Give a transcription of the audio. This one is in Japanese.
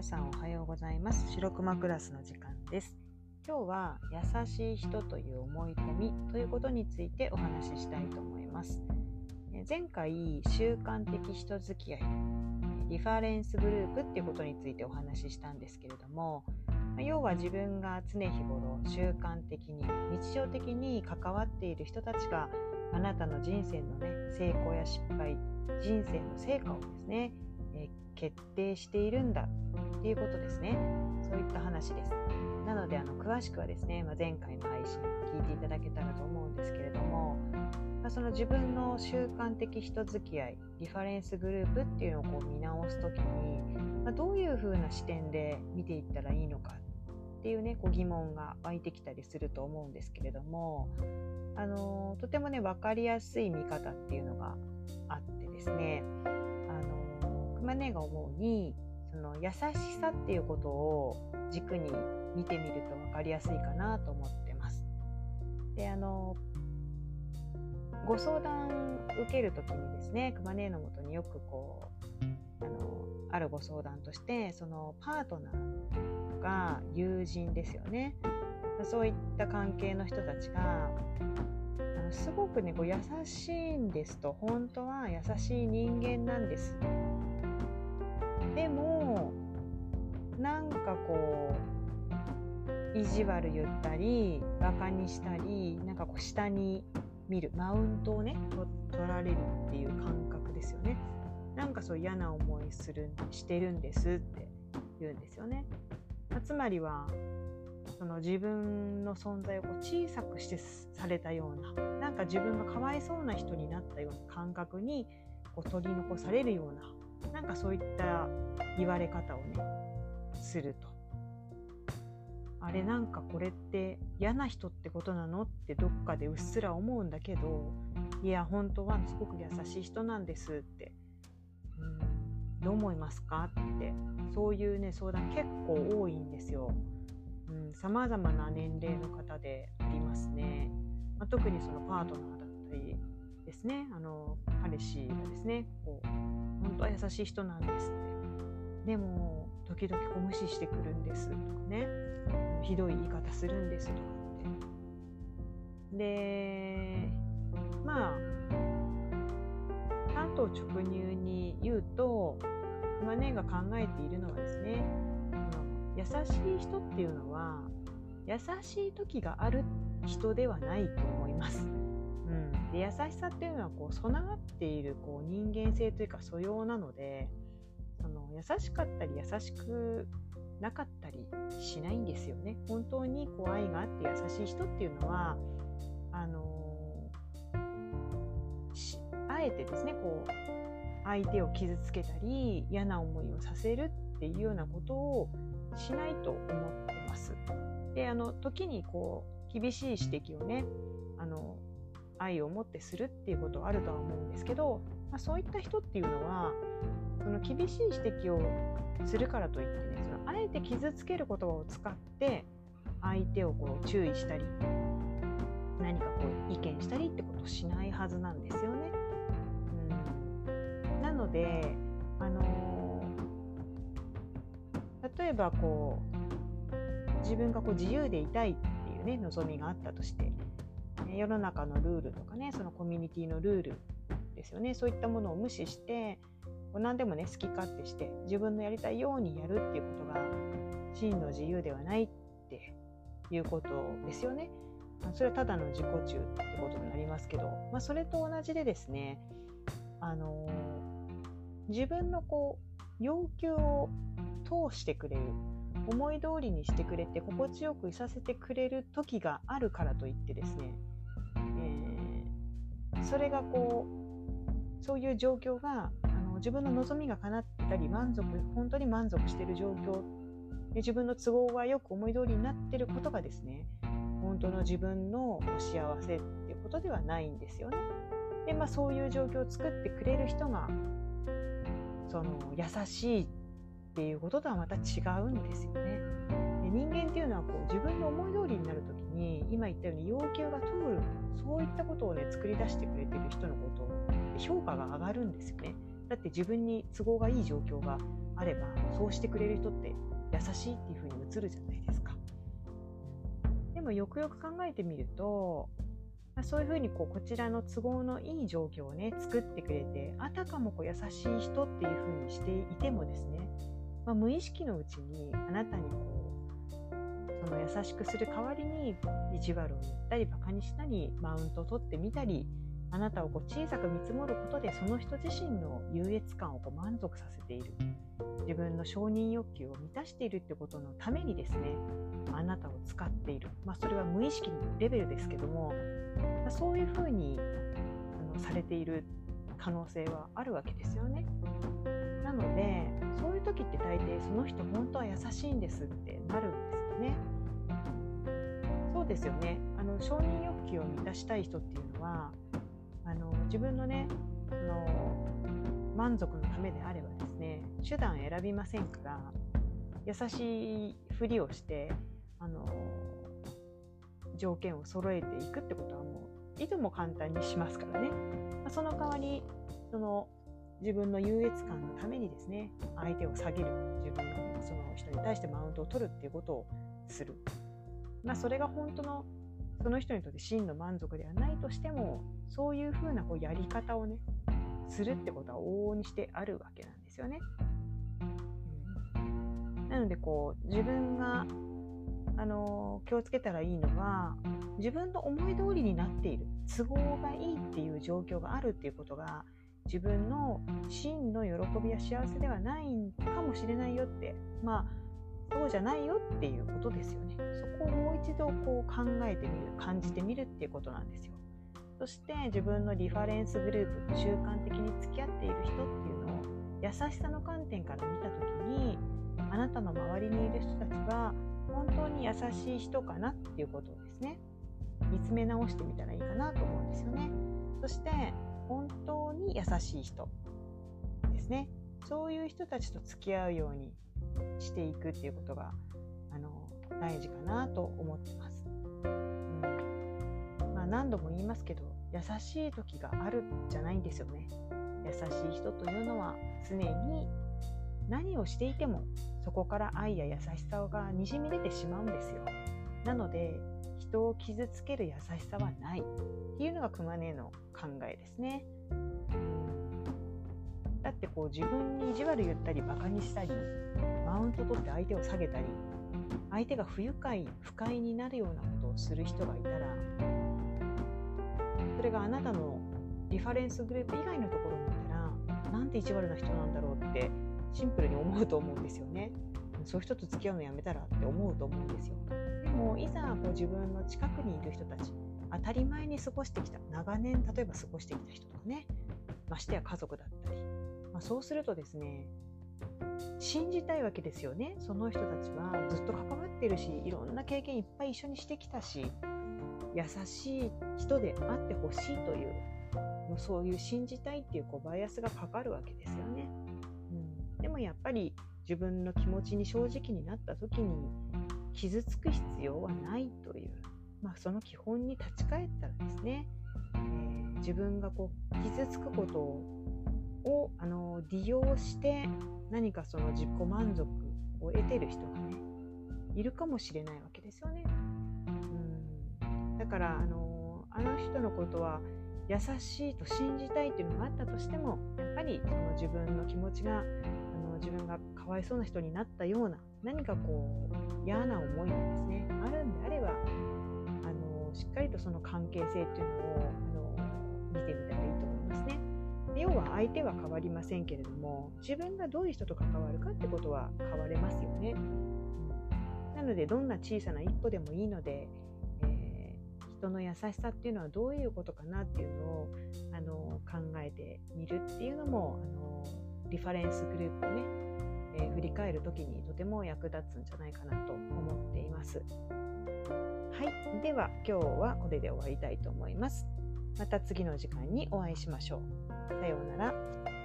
皆さんおはようございます。白熊クラスの時間です。今日は優しい人という思い込みということについてお話ししたいと思います。前回習慣的人付き合いリファレンスグループっていうことについてお話ししたんですけれども、要は自分が常日頃習慣的に日常的に関わっている人たちがあなたの人生の成功や失敗、人生の成果をですね決定しているんだっていうことですね。そういった話です。なので詳しくはですね、前回の配信聞いていただけたらと思うんですけれども、その自分の習慣的人付き合いリファレンスグループっていうのを見直すときに、どういうふうな視点で見ていったらいいのかっていう疑問が湧いてきたりすると思うんですけれども、とても分かりやすい見方っていうのがあってですね、熊姉が思うにその優しさっていうことを軸に見てみると分かりやすいかなと思ってます。でご相談受けるときにですね、熊姉のもとによくあるご相談として、そのパートナーとか友人ですよね、そういった関係の人たちがすごく優しいんですと、本当は優しい人間なんです、でも意地悪言ったりバカにしたり下に見るマウントを取られるっていう感覚ですよね。そう嫌な思いしてるんですって言うんですよね。つまりはその自分の存在を小さくしてされたような、自分がかわいそうな人になったような感覚に取り残されるような、そういった言われ方をすると、あれこれって嫌な人ってことなのってどっかでうっすら思うんだけど、いや本当はすごく優しい人なんですって、どう思いますかって、そういう相談結構多いんですよ。様々な年齢の方でありますね。特にそのパートナーだったりですね、彼氏がですね本当は優しい人なんですって、でも時々無視してくるんですとかひどい言い方するんですとかって、で単刀直入に言うと熊姉が考えているのはですね、優しい人っていうのは優しい時がある人ではないと思います。で優しさっていうのは備わっている人間性というか素養なので、優しかったり優しくなかったりしないんですよね。本当に愛があって優しい人っていうのはあえてですね相手を傷つけたり嫌な思いをさせるっていうようなことをしないと思ってます。で時に厳しい指摘を愛を持ってするっていうことはあるとは思うんですけど、そういった人っていうのはその厳しい指摘をするからといってあえて傷つける言葉を使って相手を注意したり何か意見したりってことをしないはずなんですよね。なので例えば自分が自由でいたいっていう望みがあったとして、世の中のルールとかそのコミュニティのルールですよね、そういったものを無視して何でも好き勝手して自分のやりたいようにやるっていうことが真の自由ではないっていうことですよね。それはただの自己中ってことになりますけど、それと同じでですね、自分の要求を通してくれる、思い通りにしてくれて心地よくいさせてくれる時があるからといってですね、それがそういう状況が自分の望みが叶ったり本当に満足している状況で、自分の都合がよく思い通りになっていることがですね、本当の自分の幸せっていうことではないんですよね。で、そういう状況を作ってくれる人がその優しいっていうこととはまた違うんですよね。で、人間っていうのは自分の思い通りになるときに今言ったように要求が通る、そういったことを作り出してくれている人のことを評価が上がるんですよね。だって自分に都合がいい状況があれば、そうしてくれる人って優しいっていう風に映るじゃないですか。でもよくよく考えてみると、そういう風にこちらの都合のいい状況をね作ってくれて、あたかも優しい人っていう風にしていてもですね、無意識のうちにあなたにその優しくする代わりに意地悪を言ったりバカにしたりマウントを取ってみたり、あなたを小さく見積もることでその人自身の優越感を満足させている、自分の承認欲求を満たしているってことのためにですね、あなたを使っている、それは無意識のレベルですけども、そういうふうにされている可能性はあるわけですよね。なのでそういう時って大抵その人本当は優しいんですってなるんですよね。そうですよね。承認欲求を満たしたい人っていうのは自分のね満足のためであればですね、手段選びませんから、優しいふりをして条件を揃えていくってことはもういとも簡単にしますからね。その代わり自分の優越感のためにですね、相手を下げる、自分のその人に対してマウントを取るっていうことをする。それが本当のその人にとって真の満足ではないとしても、そういうふうなやり方をねするってことは往々にしてあるわけなんですよね。なので自分が気をつけたらいいのは、自分の思い通りになっている、都合がいいっていう状況があるっていうことが自分の真の喜びや幸せではないかもしれないよって、そうじゃないよっていうことですよね。そこをもう一度考えてみる、感じてみるっていうことなんですよ。そして自分のリファレンスグループ、習慣的に付き合っている人っていうのを優しさの観点から見たときに、あなたの周りにいる人たちは本当に優しい人かなっていうことをですね、見つめ直してみたらいいかなと思うんですよね。そして本当に優しい人ですね、そういう人たちと付き合うようにしていくっていうことが大事かなと思ってます。何度も言いますけど、優しい時があるじゃないんですよね。優しい人というのは常に何をしていてもそこから愛や優しさがにじみ出てしまうんですよ。なので人を傷つける優しさはないっていうのが熊根の考えですね。だって自分に意地悪言ったりバカにしたりマウント取って相手を下げたり、相手が不快になるようなことをする人がいたら、それがあなたのリファレンスグループ以外のところにいたら、なんて意地悪な人なんだろうってシンプルに思うと思うんですよね。そういう人と付き合うのやめたらって思うと思うんですよ。でもいざ自分の近くにいる人たち、当たり前に過ごしてきた、長年例えば過ごしてきた人とかね、ましてや家族だったり、そうするとですね、信じたいわけですよね。その人たちはずっと関わってるし、いろんな経験いっぱい一緒にしてきたし、優しい人であってほしいという、そういう信じたいっていうバイアスがかかるわけですよね。でもやっぱり自分の気持ちに正直になった時に傷つく必要はないという、その基本に立ち返ったらですね、自分が傷つくことを利用して何かその自己満足を得てる人がねいるかもしれないわけですよね。だからあの人のことは優しいと信じたいというのがあったとしても、やっぱりその自分の気持ちが自分がかわいそうな人になったような何か嫌な思いがですねあるんであれば、しっかりとその関係性というのを見てみたらいいと思いますね。要は相手は変わりませんけれども、自分がどういう人と関わるかってことは変われますよね。なのでどんな小さな一歩でもいいので、人の優しさっていうのはどういうことかなっていうのを考えてみるっていうのもリファレンスグループをね、振り返るときにとても役立つんじゃないかなと思っています。はい、では今日はこれで終わりたいと思います。また次の時間にお会いしましょう。さようなら。